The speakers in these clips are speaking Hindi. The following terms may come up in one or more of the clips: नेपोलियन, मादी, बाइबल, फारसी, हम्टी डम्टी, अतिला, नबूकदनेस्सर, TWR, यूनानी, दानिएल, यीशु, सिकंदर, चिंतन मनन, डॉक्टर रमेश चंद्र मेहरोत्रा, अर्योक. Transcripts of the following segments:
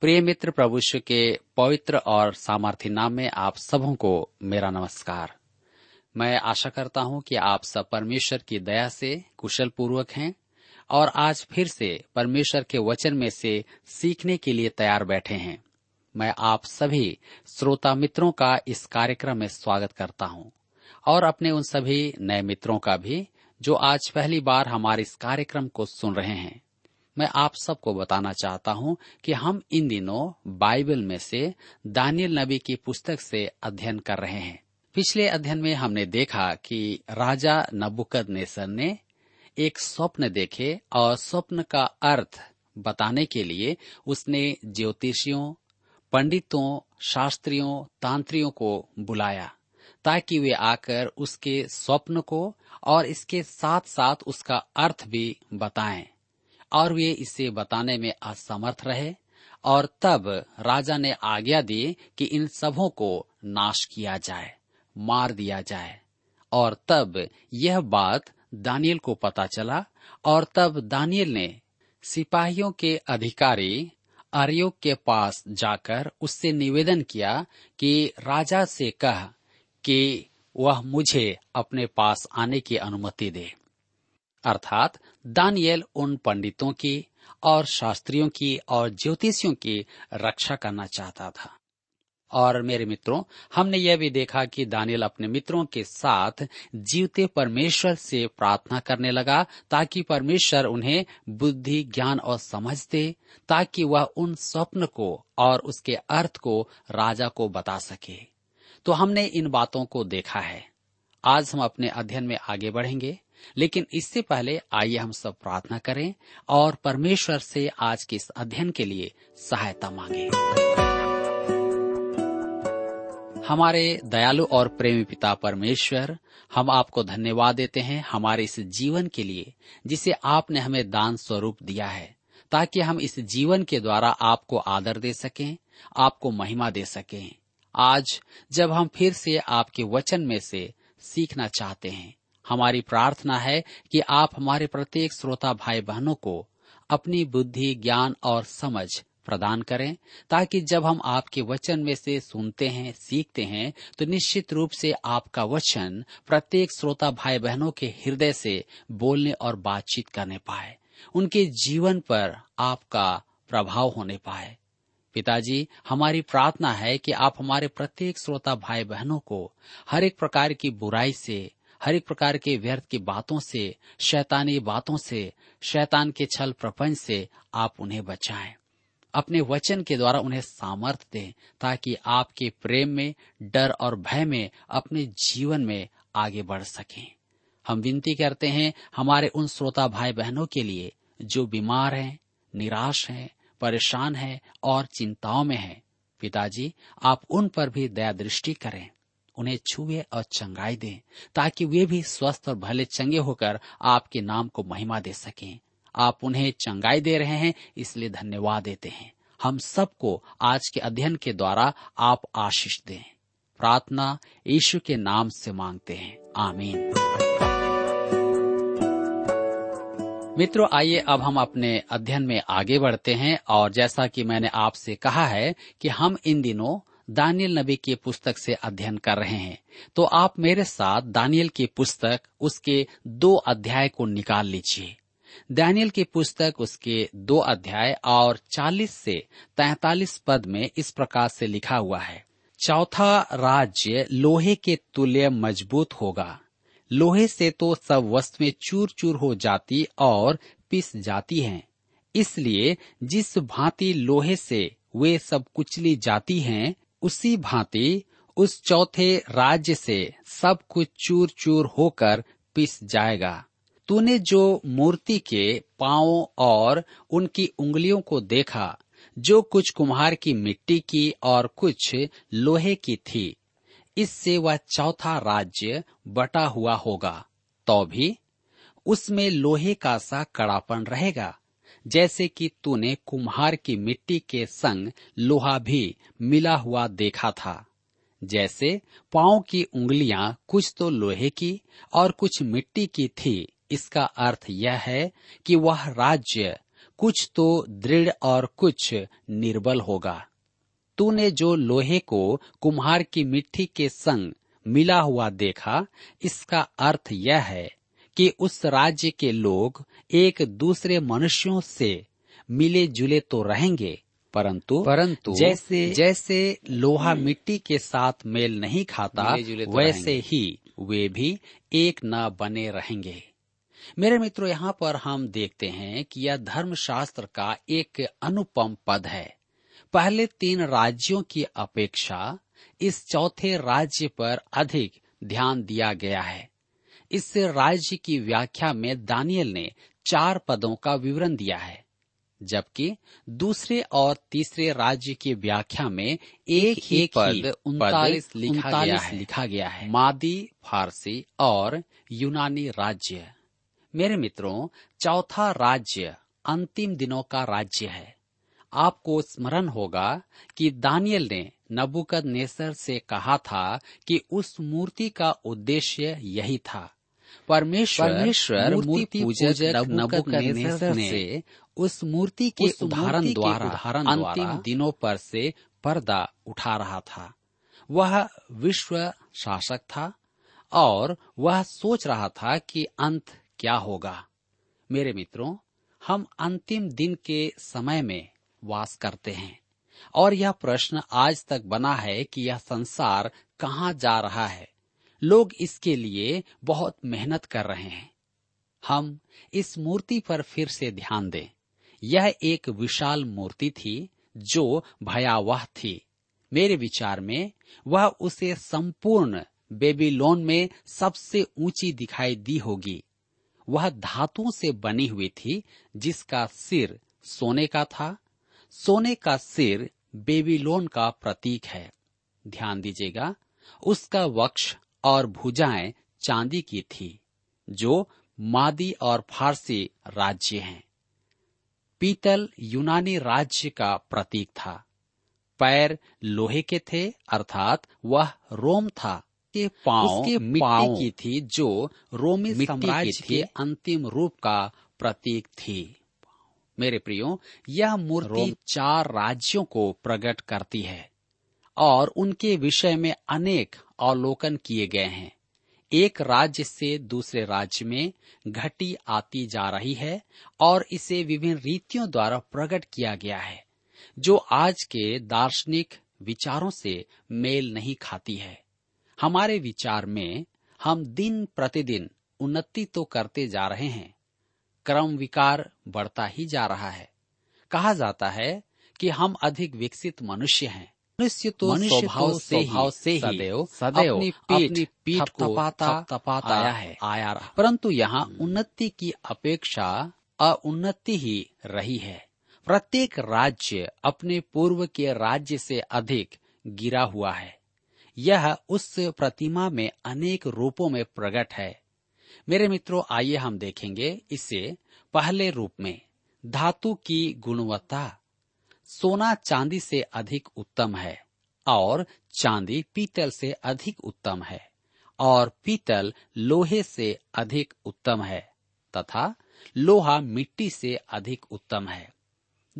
प्रिय मित्र, प्रभु यीशु के पवित्र और सामर्थी नाम में आप सबों को मेरा नमस्कार। मैं आशा करता हूं कि आप सब परमेश्वर की दया से कुशल पूर्वक हैं और आज फिर से परमेश्वर के वचन में से सीखने के लिए तैयार बैठे हैं। मैं आप सभी श्रोता मित्रों का इस कार्यक्रम में स्वागत करता हूं और अपने उन सभी नए मित्रों का भी जो आज पहली बार हमारे इस कार्यक्रम को सुन रहे हैं। मैं आप सबको बताना चाहता हूं कि हम इन दिनों बाइबल में से दानिएल नबी की पुस्तक से अध्ययन कर रहे हैं। पिछले अध्ययन में हमने देखा कि राजा नबूकदनेस्सर ने एक स्वप्न देखे और स्वप्न का अर्थ बताने के लिए उसने ज्योतिषियों, पंडितों, शास्त्रियों, तांत्रियों को बुलाया ताकि वे आकर उसके स्वप्न को और इसके साथ साथ उसका अर्थ भी बताएं, और वे इसे बताने में असमर्थ रहे। और तब राजा ने आज्ञा दी कि इन सबों को नाश किया जाए, मार दिया जाए। और तब यह बात दानिएल को पता चला और तब दानिएल ने सिपाहियों के अधिकारी अर्योक के पास जाकर उससे निवेदन किया कि राजा से कह कि वह मुझे अपने पास आने की अनुमति दे। अर्थात दानिएल उन पंडितों की और शास्त्रियों की और ज्योतिषियों की रक्षा करना चाहता था। और मेरे मित्रों, हमने यह भी देखा कि दानिएल अपने मित्रों के साथ जीवते परमेश्वर से प्रार्थना करने लगा ताकि परमेश्वर उन्हें बुद्धि, ज्ञान और समझ दे ताकि वह उन स्वप्न को और उसके अर्थ को राजा को बता सके। तो हमने इन बातों को देखा है। आज हम अपने अध्ययन में आगे बढ़ेंगे, लेकिन इससे पहले आइए हम सब प्रार्थना करें और परमेश्वर से आज के इस अध्ययन के लिए सहायता मांगे। हमारे दयालु और प्रेमी पिता परमेश्वर, हम आपको धन्यवाद देते हैं हमारे इस जीवन के लिए जिसे आपने हमें दान स्वरूप दिया है, ताकि हम इस जीवन के द्वारा आपको आदर दे सकें, आपको महिमा दे सकें। आज जब हम फिर से आपके वचन में से सीखना चाहते हैं, हमारी प्रार्थना है कि आप हमारे प्रत्येक श्रोता भाई बहनों को अपनी बुद्धि, ज्ञान और समझ प्रदान करें, ताकि जब हम आपके वचन में से सुनते हैं, सीखते हैं, तो निश्चित रूप से आपका वचन प्रत्येक श्रोता भाई बहनों के हृदय से बोलने और बातचीत करने पाए, उनके जीवन पर आपका प्रभाव होने पाए। पिताजी, हमारी प्रार्थना है कि आप हमारे प्रत्येक श्रोता भाई बहनों को हर एक प्रकार की बुराई से, हर एक प्रकार के व्यर्थ की बातों से, शैतानी बातों से, शैतान के छल प्रपंच से आप उन्हें बचाएं। अपने वचन के द्वारा उन्हें सामर्थ दें ताकि आपके प्रेम में, डर और भय में अपने जीवन में आगे बढ़ सकें। हम विनती करते हैं हमारे उन श्रोता भाई बहनों के लिए जो बीमार हैं, निराश हैं, परेशान हैं और चिंताओं में हैं। पिताजी, आप उन पर भी दया दृष्टि करें, उन्हें छुए और चंगाई दें ताकि वे भी स्वस्थ और भले चंगे होकर आपके नाम को महिमा दे सकें। आप उन्हें चंगाई दे रहे हैं, इसलिए धन्यवाद देते हैं। हम सबको आज के अध्ययन के द्वारा आप आशीष दें। प्रार्थना यीशु के नाम से मांगते हैं, आमीन। मित्रों, आइए अब हम अपने अध्ययन में आगे बढ़ते हैं। और जैसा कि मैंने आपसे कहा है कि हम इन दिनों दानिएल नबी की पुस्तक से अध्ययन कर रहे हैं, तो आप मेरे साथ दानिएल की पुस्तक उसके 2 अध्याय को निकाल लीजिए। दानिएल की पुस्तक उसके 2 अध्याय और 40 से 43 पद में इस प्रकार से लिखा हुआ है। 4वां राज्य लोहे के तुल्य मजबूत होगा, लोहे से तो सब वस्तुएं चूर चूर हो जाती और पिस जाती हैं, इसलिए जिस भांति लोहे से वे सब कुचली जाती हैं, उसी भांति उस चौथे राज्य से सब कुछ चूर चूर होकर पिस जाएगा। तूने जो मूर्ति के पांवों और उनकी उंगलियों को देखा, जो कुछ कुम्हार की मिट्टी की और कुछ लोहे की थी, इससे वह चौथा राज्य बटा हुआ होगा, तो भी उसमें लोहे का सा कड़ापन रहेगा, जैसे कि तूने कुम्हार की मिट्टी के संग लोहा भी मिला हुआ देखा था। जैसे पांव की उंगलियां कुछ तो लोहे की और कुछ मिट्टी की थी, इसका अर्थ यह है कि वह राज्य कुछ तो दृढ़ और कुछ निर्बल होगा। तूने जो लोहे को कुम्हार की मिट्टी के संग मिला हुआ देखा, इसका अर्थ यह है कि उस राज्य के लोग एक दूसरे मनुष्यों से मिले जुले तो रहेंगे, परंतु जैसे लोहा मिट्टी के साथ मेल नहीं खाता, वैसे ही वे भी एक न बने रहेंगे। मेरे मित्रों, यहाँ पर हम देखते हैं कि यह धर्मशास्त्र का एक अनुपम पद है। पहले तीन राज्यों की अपेक्षा इस चौथे राज्य पर अधिक ध्यान दिया गया है। इस राज्य की व्याख्या में दानिएल ने 4 पदों का विवरण दिया है, जबकि दूसरे और तीसरे राज्य की व्याख्या में एक पद 39 लिखा गया है। मादी, फारसी और यूनानी राज्य। मेरे मित्रों, चौथा राज्य अंतिम दिनों का राज्य है। आपको स्मरण होगा कि दानिएल ने नबूकदनेस्सर से कहा था कि उस मूर्ति का उद्देश्य यही था। परमेश्वर मूर्ति पूजक नबूकदनेस्सर ने उस मूर्ति के उदाहरण द्वारा अंतिम दिनों पर से पर्दा उठा रहा था। वह विश्व शासक था और वह सोच रहा था कि अंत क्या होगा। मेरे मित्रों, हम अंतिम दिन के समय में वास करते हैं और यह प्रश्न आज तक बना है कि यह संसार कहाँ जा रहा है। लोग इसके लिए बहुत मेहनत कर रहे हैं। हम इस मूर्ति पर फिर से ध्यान दें। यह एक विशाल मूर्ति थी जो भयावह थी। मेरे विचार में वह उसे संपूर्ण बेबीलोन में सबसे ऊंची दिखाई दी होगी। वह धातुओं से बनी हुई थी जिसका सिर सोने का था। सोने का सिर बेबीलोन का प्रतीक है। ध्यान दीजिएगा, उसका वक्ष और भुजाएं चांदी की थी, जो मादी और फारसी राज्य हैं। पीतल यूनानी राज्य का प्रतीक था। पैर लोहे के थे, अर्थात वह रोम था। के पांव मिट्टी की थी, जो रोमी साम्राज्य के अंतिम रूप का प्रतीक थी। मेरे प्रियो, यह मूर्ति 4 राज्यों को प्रकट करती है और उनके विषय में अनेक अवलोकन किए गए हैं। एक राज्य से दूसरे राज्य में घटी आती जा रही है और इसे विभिन्न रीतियों द्वारा प्रकट किया गया है, जो आज के दार्शनिक विचारों से मेल नहीं खाती है। हमारे विचार में हम दिन प्रतिदिन उन्नति तो करते जा रहे हैं, क्रम विकार बढ़ता ही जा रहा है। कहा जाता है कि हम अधिक विकसित मनुष्य हैं। मनुष्य तो स्वभाव से ही सदैव अपनी पीठ को थपथपाता आया रहा। परंतु यहाँ उन्नति की अपेक्षा अनुन्नति ही रही है। प्रत्येक राज्य अपने पूर्व के राज्य से अधिक गिरा हुआ है। यह उस प्रतिमा में अनेक रूपों में प्रकट है। मेरे मित्रों, आइए हम देखेंगे इसे। पहले रूप में धातु की गुणवत्ता सोना चांदी से अधिक उत्तम है और चांदी पीतल से अधिक उत्तम है और पीतल लोहे से अधिक उत्तम है तथा लोहा मिट्टी से अधिक उत्तम है।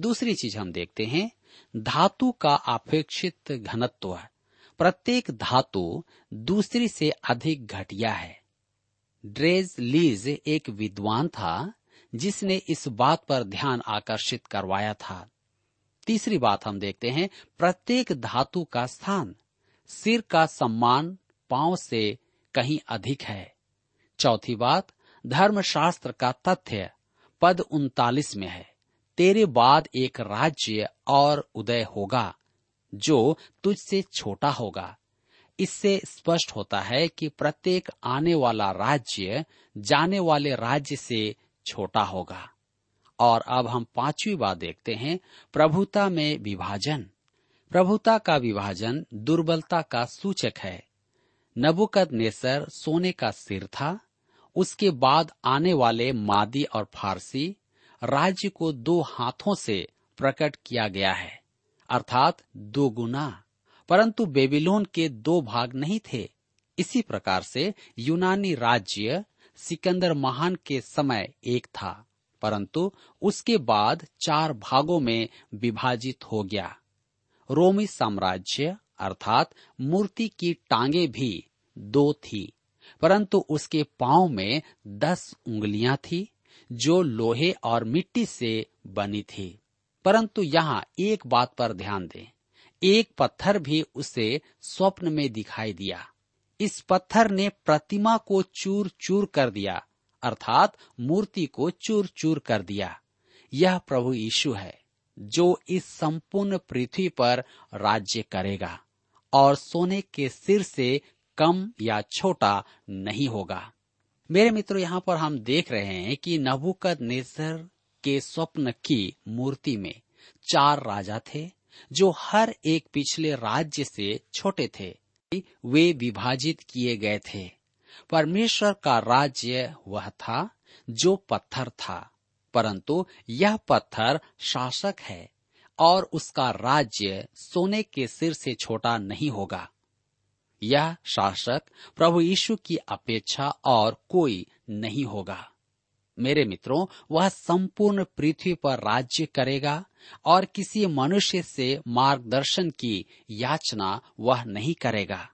दूसरी चीज हम देखते हैं, धातु का अपेक्षित घनत्व। प्रत्येक धातु दूसरी से अधिक घटिया है। ड्रेज़लीज़ एक विद्वान था जिसने इस बात पर ध्यान आकर्षित करवाया था। तीसरी बात हम देखते हैं, प्रत्येक धातु का स्थान। सिर का सम्मान पांव से कहीं अधिक है। चौथी बात, धर्मशास्त्र का तथ्य पद 39 में है, तेरे बाद एक राज्य और उदय होगा जो तुझसे छोटा होगा। इससे स्पष्ट होता है कि प्रत्येक आने वाला राज्य जाने वाले राज्य से छोटा होगा। और अब हम पांचवी बात देखते हैं, प्रभुता में विभाजन। प्रभुता का विभाजन दुर्बलता का सूचक है। नबूकदनेस्सर सोने का सिर था, उसके बाद आने वाले मादी और फारसी राज्य को दो हाथों से प्रकट किया गया है, अर्थात दो गुना। परंतु बेबीलोन के दो भाग नहीं थे। इसी प्रकार से यूनानी राज्य सिकंदर महान के समय एक था, परंतु उसके बाद चार भागों में विभाजित हो गया। रोमी साम्राज्य अर्थात मूर्ति की टांगे भी दो थी, परंतु उसके पांव में 10 उंगलियां थी जो लोहे और मिट्टी से बनी थी। परंतु यहाँ एक बात पर ध्यान दें, एक पत्थर भी उसे स्वप्न में दिखाई दिया। इस पत्थर ने प्रतिमा को चूर चूर कर दिया, अर्थात मूर्ति को चूर चूर कर दिया। यह प्रभु यीशु है जो इस संपूर्ण पृथ्वी पर राज्य करेगा और सोने के सिर से कम या छोटा नहीं होगा। मेरे मित्रों, यहाँ पर हम देख रहे हैं कि नबूकदनेस्सर के स्वप्न की मूर्ति में 4 राजा थे जो हर एक पिछले राज्य से छोटे थे। वे विभाजित किए गए थे। परमेश्वर का राज्य वह था जो पत्थर था, परंतु यह पत्थर शासक है और उसका राज्य सोने के सिर से छोटा नहीं होगा। यह शासक प्रभु यीशु की अपेक्षा और कोई नहीं होगा। मेरे मित्रों, वह संपूर्ण पृथ्वी पर राज्य करेगा और किसी मनुष्य से मार्गदर्शन की याचना वह नहीं करेगा।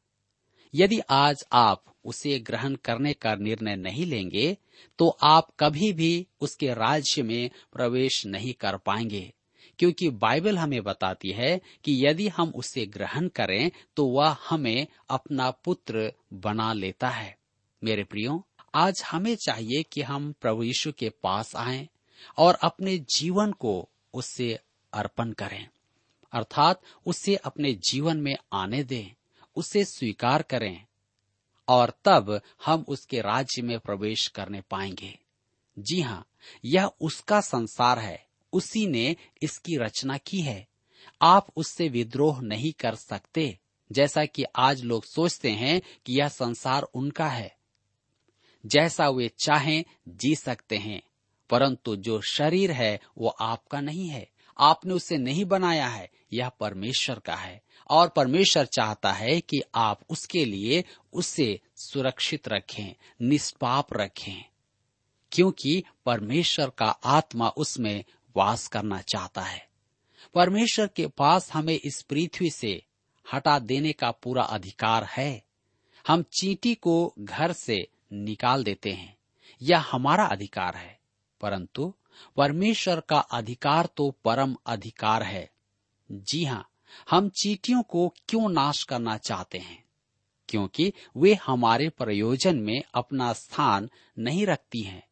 यदि आज आप उसे ग्रहण करने का निर्णय नहीं लेंगे तो आप कभी भी उसके राज्य में प्रवेश नहीं कर पाएंगे, क्योंकि बाइबल हमें बताती है कि यदि हम उसे ग्रहण करें तो वह हमें अपना पुत्र बना लेता है। मेरे प्रियो, आज हमें चाहिए कि हम प्रभु यीशु के पास आएं और अपने जीवन को उससे अर्पण करें, अर्थात उसे अपने जीवन में आने दें, उसे स्वीकार करें और तब हम उसके राज्य में प्रवेश करने पाएंगे। जी हाँ, यह उसका संसार है, उसी ने इसकी रचना की है। आप उससे विद्रोह नहीं कर सकते, जैसा कि आज लोग सोचते हैं कि यह संसार उनका है, जैसा वे चाहें जी सकते हैं। परंतु जो शरीर है वो आपका नहीं है, आपने उसे नहीं बनाया है, यह परमेश्वर का है और परमेश्वर चाहता है कि आप उसके लिए उसे सुरक्षित रखें, निष्पाप रखें, क्योंकि परमेश्वर का आत्मा उसमें वास करना चाहता है। परमेश्वर के पास हमें इस पृथ्वी से हटा देने का पूरा अधिकार है। हम चींटी को घर से निकाल देते हैं, यह हमारा अधिकार है, परंतु परमेश्वर का अधिकार तो परम अधिकार है। जी हाँ, हम चींटियों को क्यों नाश करना चाहते हैं? क्योंकि वे हमारे प्रयोजन में अपना स्थान नहीं रखती हैं।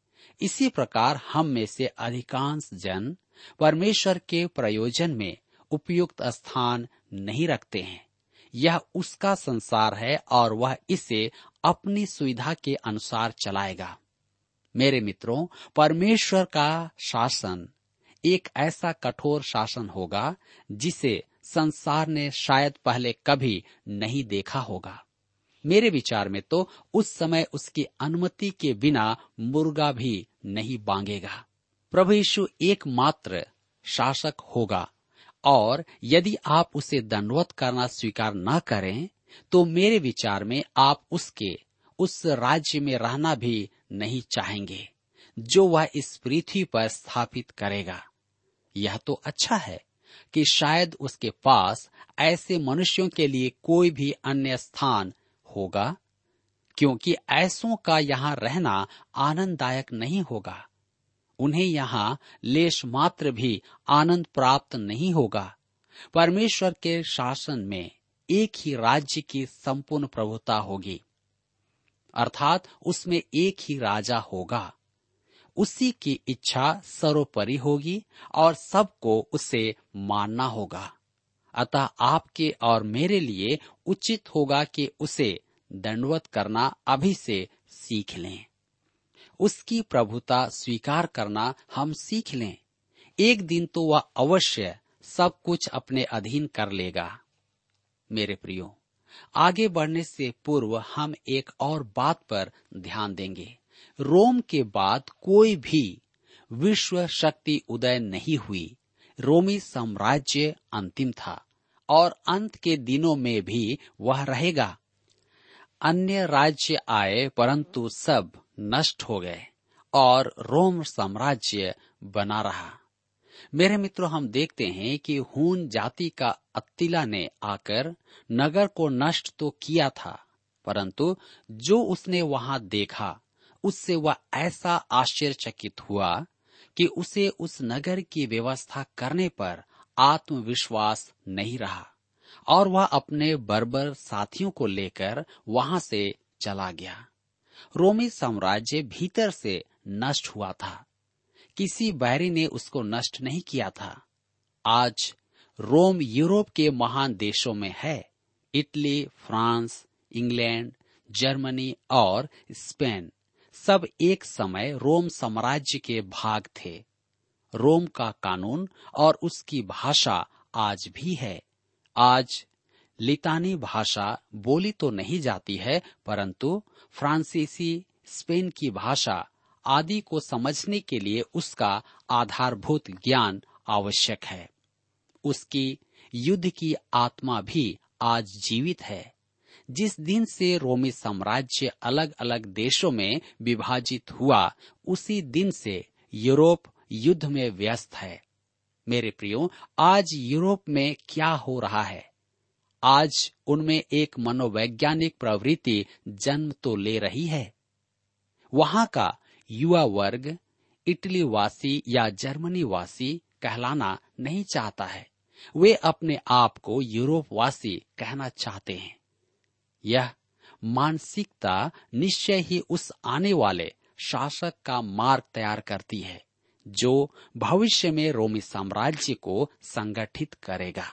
इसी प्रकार हम में से अधिकांश जन परमेश्वर के प्रयोजन में उपयुक्त स्थान नहीं रखते हैं। यह उसका संसार है और वह इसे अपनी सुविधा के अनुसार चलाएगा। मेरे मित्रों, परमेश्वर का शासन एक ऐसा कठोर शासन होगा जिसे संसार ने शायद पहले कभी नहीं देखा होगा। मेरे विचार में तो उस समय उसकी अनुमति के बिना मुर्गा भी नहीं बांगेगा। प्रभु यीशु एकमात्र शासक होगा और यदि आप उसे दंडवत करना स्वीकार न करें तो मेरे विचार में आप उसके उस राज्य में रहना भी नहीं चाहेंगे जो वह इस पृथ्वी पर स्थापित करेगा। यह तो अच्छा है कि शायद उसके पास ऐसे मनुष्यों के लिए कोई भी अन्य स्थान होगा, क्योंकि ऐसों का यहाँ रहना आनंददायक नहीं होगा। उन्हें यहाँ लेश मात्र भी आनंद प्राप्त नहीं होगा। परमेश्वर के शासन में एक ही राज्य की संपूर्ण प्रभुता होगी। अर्थात उसमें एक ही राजा होगा, उसी की इच्छा सर्वोपरि होगी और सबको उसे मानना होगा। अतः आपके और मेरे लिए उचित होगा कि उसे दंडवत करना अभी से सीख लें, उसकी प्रभुता स्वीकार करना हम सीख लें। एक दिन तो वह अवश्य सब कुछ अपने अधीन कर लेगा। मेरे प्रियो, आगे बढ़ने से पूर्व हम एक और बात पर ध्यान देंगे। रोम के बाद कोई भी विश्व शक्ति उदय नहीं हुई। रोमी साम्राज्य अंतिम था और अंत के दिनों में भी वह रहेगा। अन्य राज्य आए परंतु सब नष्ट हो गए और रोम साम्राज्य बना रहा। मेरे मित्रों, हम देखते हैं कि हून जाति का अतिला ने आकर नगर को नष्ट तो किया था, परंतु जो उसने वहां देखा उससे वह ऐसा आश्चर्यचकित हुआ कि उसे उस नगर की व्यवस्था करने पर आत्मविश्वास नहीं रहा और वह अपने बर्बर साथियों को लेकर वहां से चला गया। रोमी साम्राज्य भीतर से नष्ट हुआ था, किसी बैरी ने उसको नष्ट नहीं किया था। आज रोम यूरोप के महान देशों में है। इटली, फ्रांस, इंग्लैंड, जर्मनी और स्पेन सब एक समय रोम साम्राज्य के भाग थे। रोम का कानून और उसकी भाषा आज भी है। आज लितानी भाषा बोली तो नहीं जाती है, परंतु फ्रांसीसी, स्पेन की भाषा आदि को समझने के लिए उसका आधारभूत ज्ञान आवश्यक है। उसकी युद्ध की आत्मा भी आज जीवित है। जिस दिन से रोमी साम्राज्य अलग अलग देशों में विभाजित हुआ, उसी दिन से यूरोप युद्ध में व्यस्त है। मेरे प्रियो, आज यूरोप में क्या हो रहा है? आज उनमें एक मनोवैज्ञानिक प्रवृत्ति जन्म तो ले रही है। वहां का युवा वर्ग इटली वासी या जर्मनी वासी कहलाना नहीं चाहता है, वे अपने आप को यूरोप वासी कहना चाहते हैं। यह मानसिकता निश्चय ही उस आने वाले शासक का मार्ग तैयार करती है जो भविष्य में रोमी साम्राज्य को संगठित करेगा।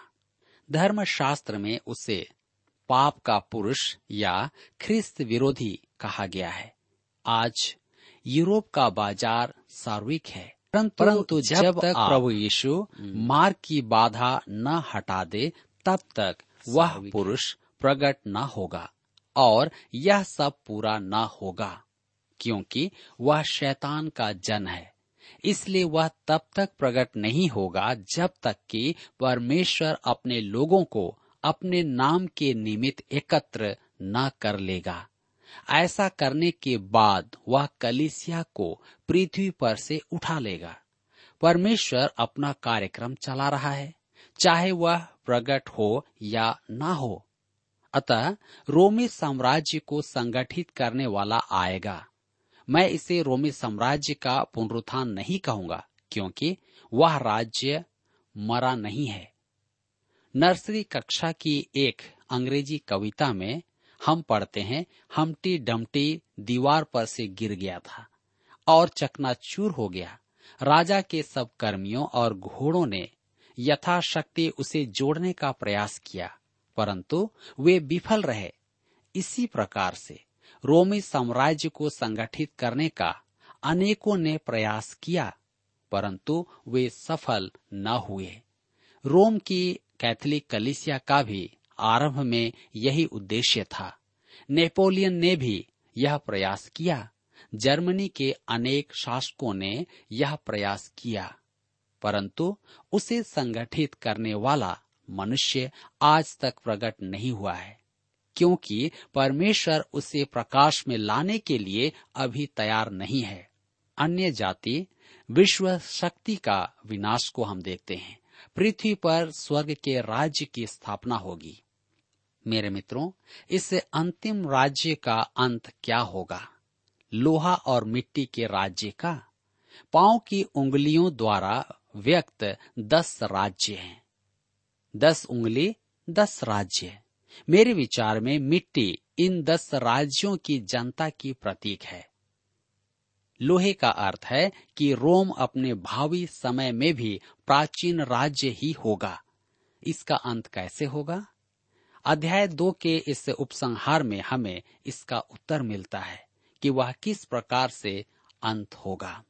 धर्मशास्त्र में उसे पाप का पुरुष या ख्रिस्त विरोधी कहा गया है। आज यूरोप का बाजार सार्विक है, परंतु जब तक प्रभु यीशु मार्ग की बाधा न हटा दे तब तक वह पुरुष प्रकट न होगा और यह सब पूरा न होगा, क्योंकि वह शैतान का जन है। इसलिए वह तब तक प्रकट नहीं होगा जब तक कि परमेश्वर अपने लोगों को अपने नाम के निमित्त एकत्र न कर लेगा। ऐसा करने के बाद वह कलीसिया को पृथ्वी पर से उठा लेगा। परमेश्वर अपना कार्यक्रम चला रहा है, चाहे वह प्रकट हो या ना हो। अतः रोमी साम्राज्य को संगठित करने वाला आएगा। मैं इसे रोमी साम्राज्य का पुनरुत्थान नहीं कहूंगा, क्योंकि वह राज्य मरा नहीं है। नर्सरी कक्षा की एक अंग्रेजी कविता में हम पढ़ते हैं, हम्टी डम्टी दीवार पर से गिर गया था और चकनाचूर हो गया। राजा के सब कर्मियों और घोड़ों ने यथाशक्ति उसे जोड़ने का प्रयास किया, परंतु वे विफल रहे। इसी प्रकार से रोमी साम्राज्य को संगठित करने का अनेकों ने प्रयास किया, परंतु वे सफल न हुए। रोम की कैथोलिक कलीसिया का भी आरंभ में यही उद्देश्य था। नेपोलियन ने भी यह प्रयास किया, जर्मनी के अनेक शासकों ने यह प्रयास किया, परंतु उसे संगठित करने वाला मनुष्य आज तक प्रकट नहीं हुआ है, क्योंकि परमेश्वर उसे प्रकाश में लाने के लिए अभी तैयार नहीं है। अन्य जाति विश्व शक्ति का विनाश को हम देखते हैं। पृथ्वी पर स्वर्ग के राज्य की स्थापना होगी। मेरे मित्रों, इस अंतिम राज्य का अंत क्या होगा? लोहा और मिट्टी के राज्य का। पांव की उंगलियों द्वारा व्यक्त 10 राज्य हैं। 10 उंगली 10 राज्य। मेरे विचार में मिट्टी इन 10 राज्यों की जनता की प्रतीक है। लोहे का अर्थ है कि रोम अपने भावी समय में भी प्राचीन राज्य ही होगा। इसका अंत कैसे होगा? अध्याय 2 के इस उपसंहार में हमें इसका उत्तर मिलता है कि वह किस प्रकार से अंत होगा।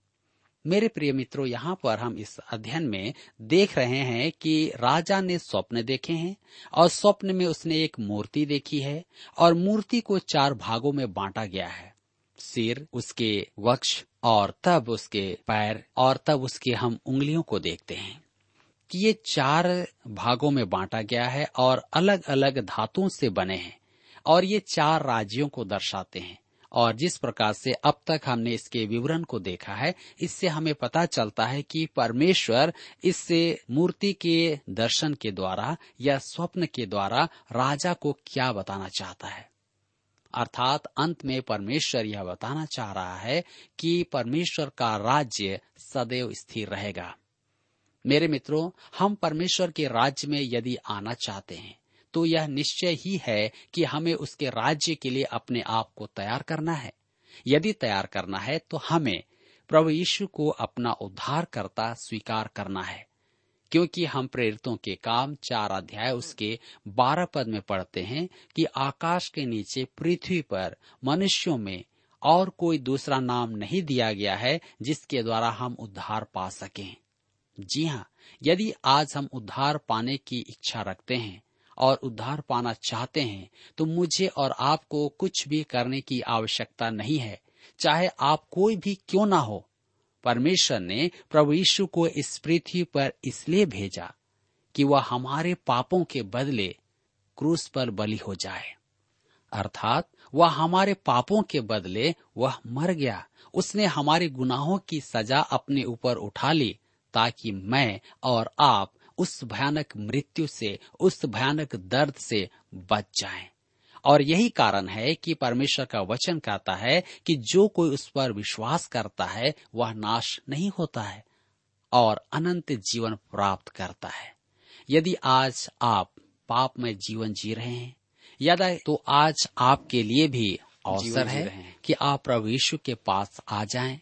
मेरे प्रिय मित्रों, यहाँ पर हम इस अध्ययन में देख रहे हैं कि राजा ने स्वप्न देखे हैं और स्वप्न में उसने एक मूर्ति देखी है और मूर्ति को 4 भागों में बांटा गया है, सिर, उसके वक्ष और तब उसके पैर और तब उसके हम उंगलियों को देखते हैं कि ये 4 भागों में बांटा गया है और अलग अलग धातुओं से बने हैं और ये 4 राज्यों को दर्शाते हैं। और जिस प्रकार से अब तक हमने इसके विवरण को देखा है, इससे हमें पता चलता है कि परमेश्वर इससे मूर्ति के दर्शन के द्वारा या स्वप्न के द्वारा राजा को क्या बताना चाहता है। अर्थात अंत में परमेश्वर यह बताना चाह रहा है कि परमेश्वर का राज्य सदैव स्थिर रहेगा। मेरे मित्रों, हम परमेश्वर के राज्य में यदि आना चाहते हैं तो यह निश्चय ही है कि हमें उसके राज्य के लिए अपने आप को तैयार करना है। यदि तैयार करना है तो हमें प्रभु यीशु को अपना उद्धारकर्ता स्वीकार करना है, क्योंकि हम प्रेरितों के काम 4 अध्याय उसके 12 पद में पढ़ते हैं कि आकाश के नीचे पृथ्वी पर मनुष्यों में और कोई दूसरा नाम नहीं दिया गया है जिसके द्वारा हम उद्धार पा सकें। जी हाँ, यदि आज हम उद्धार पाने की इच्छा रखते हैं और उद्धार पाना चाहते हैं तो मुझे और आपको कुछ भी करने की आवश्यकता नहीं है, चाहे आप कोई भी क्यों ना हो। परमेश्वर ने प्रभु यीशु को इस पृथ्वी पर इसलिए भेजा कि वह हमारे पापों के बदले क्रूस पर बलि हो जाए। अर्थात वह हमारे पापों के बदले वह मर गया। उसने हमारे गुनाहों की सजा अपने ऊपर उठा ली ताकि मैं और आप उस भयानक मृत्यु से, उस भयानक दर्द से बच जाएं। और यही कारण है कि परमेश्वर का वचन कहता है कि जो कोई उस पर विश्वास करता है वह नाश नहीं होता है और अनंत जीवन प्राप्त करता है। यदि आज आप पाप में जीवन जी रहे हैं, यदि तो आज आपके लिए भी अवसर है कि आप प्रभु यीशु के पास आ जाएं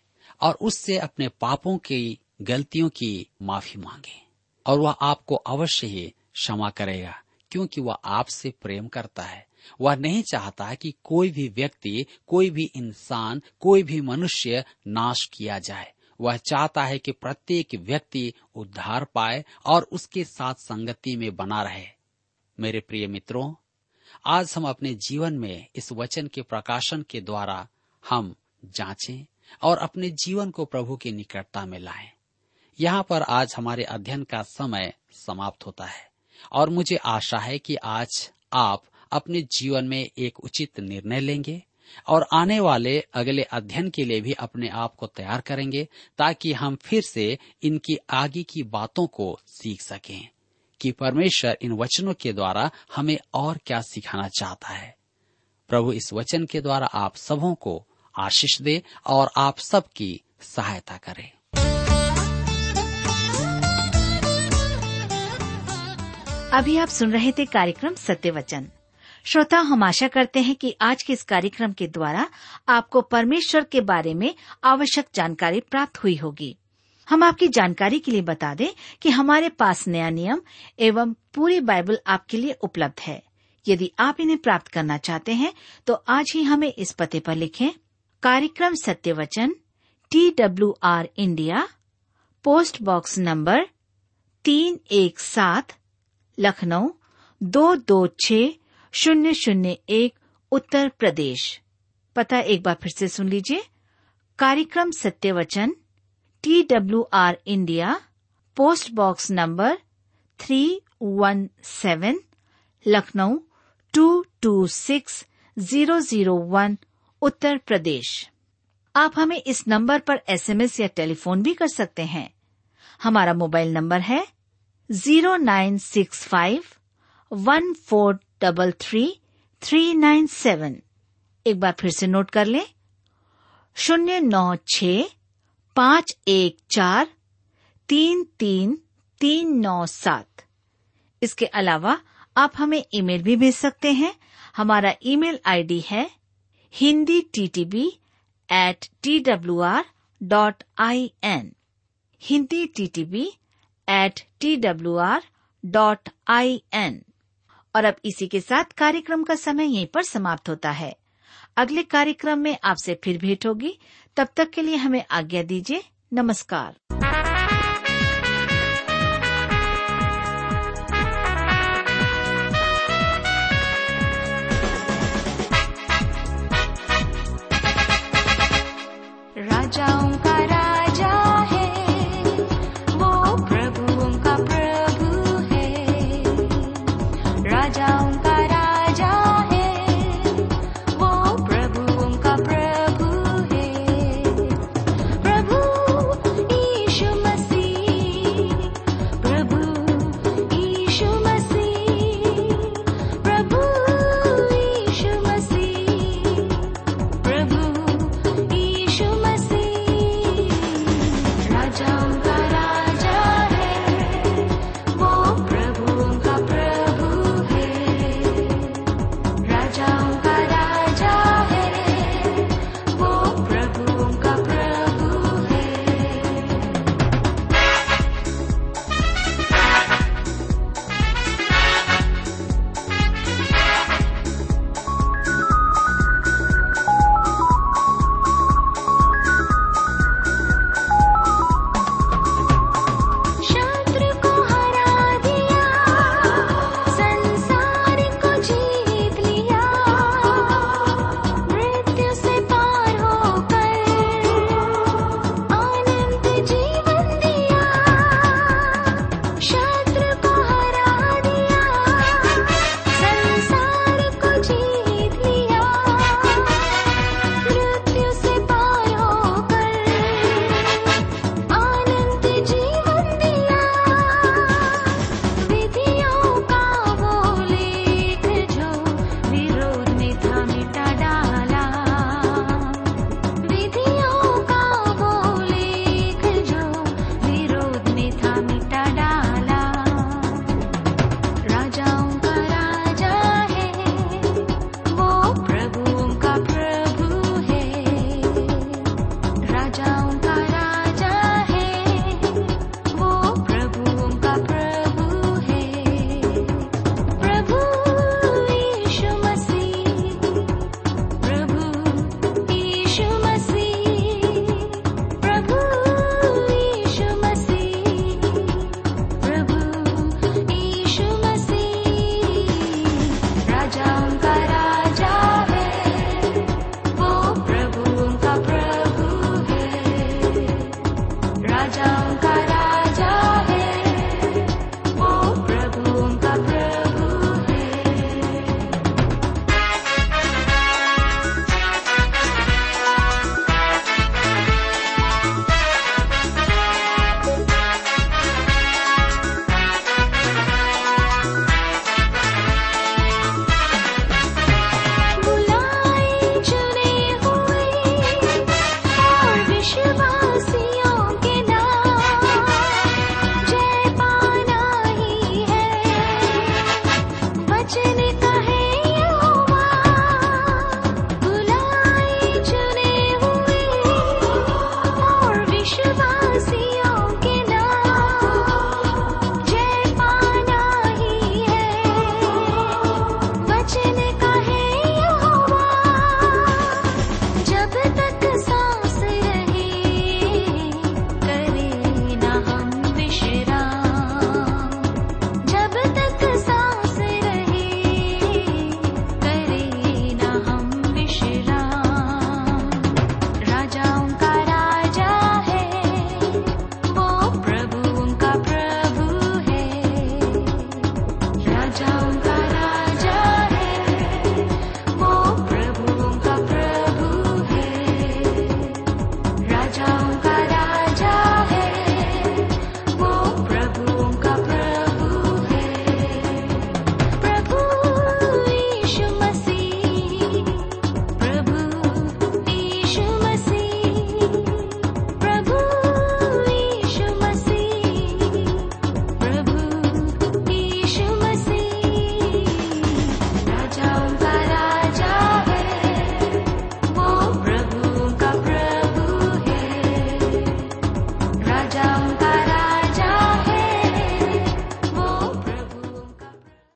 और उससे अपने पापों की, गलतियों की माफी मांगें और वह आपको अवश्य ही क्षमा करेगा, क्योंकि वह आपसे प्रेम करता है। वह नहीं चाहता कि कोई भी व्यक्ति, कोई भी इंसान, कोई भी मनुष्य नाश किया जाए। वह चाहता है कि प्रत्येक व्यक्ति उद्धार पाए और उसके साथ संगति में बना रहे। मेरे प्रिय मित्रों, आज हम अपने जीवन में इस वचन के प्रकाशन के द्वारा हम जांचें और अपने जीवन को प्रभु की निकटता में लाएं। यहाँ पर आज हमारे अध्ययन का समय समाप्त होता है और मुझे आशा है कि आज आप अपने जीवन में एक उचित निर्णय लेंगे और आने वाले अगले अध्ययन के लिए भी अपने आप को तैयार करेंगे, ताकि हम फिर से इनकी आगे की बातों को सीख सकें कि परमेश्वर इन वचनों के द्वारा हमें और क्या सिखाना चाहता है। प्रभु इस वचन के द्वारा आप सबों को आशीष दे और आप सबकी सहायता करे। अभी आप सुन रहे थे कार्यक्रम सत्य वचन। श्रोता, हम आशा करते हैं कि आज के इस कार्यक्रम के द्वारा आपको परमेश्वर के बारे में आवश्यक जानकारी प्राप्त हुई होगी। हम आपकी जानकारी के लिए बता दें कि हमारे पास नया नियम एवं पूरी बाइबल आपके लिए उपलब्ध है। यदि आप इन्हें प्राप्त करना चाहते हैं तो आज ही हमें इस पते पर लिखें। कार्यक्रम सत्य Vachan, TWR India, post box number 317, Lucknow 226001, Uttar Pradesh. पता एक बार फिर से सुन लीजिए। कार्यक्रम सत्य Vachan, TWR India, post box number 317, Lucknow 226001, Uttar Pradesh. आप हमें इस नंबर पर SMS या टेलीफोन भी कर सकते हैं। हमारा मोबाइल नंबर है 09651433397। एक बार फिर से नोट कर लें, 09651433397। इसके अलावा आप हमें ईमेल भी भेज सकते हैं। हमारा ईमेल आईडी है hindittb@twr.in hindittb@twr.in। और अब इसी के साथ कार्यक्रम का समय यहीं पर समाप्त होता है। अगले कार्यक्रम में आपसे फिर भेंट होगी, तब तक के लिए हमें आज्ञा दीजिए। नमस्कार। राजाओं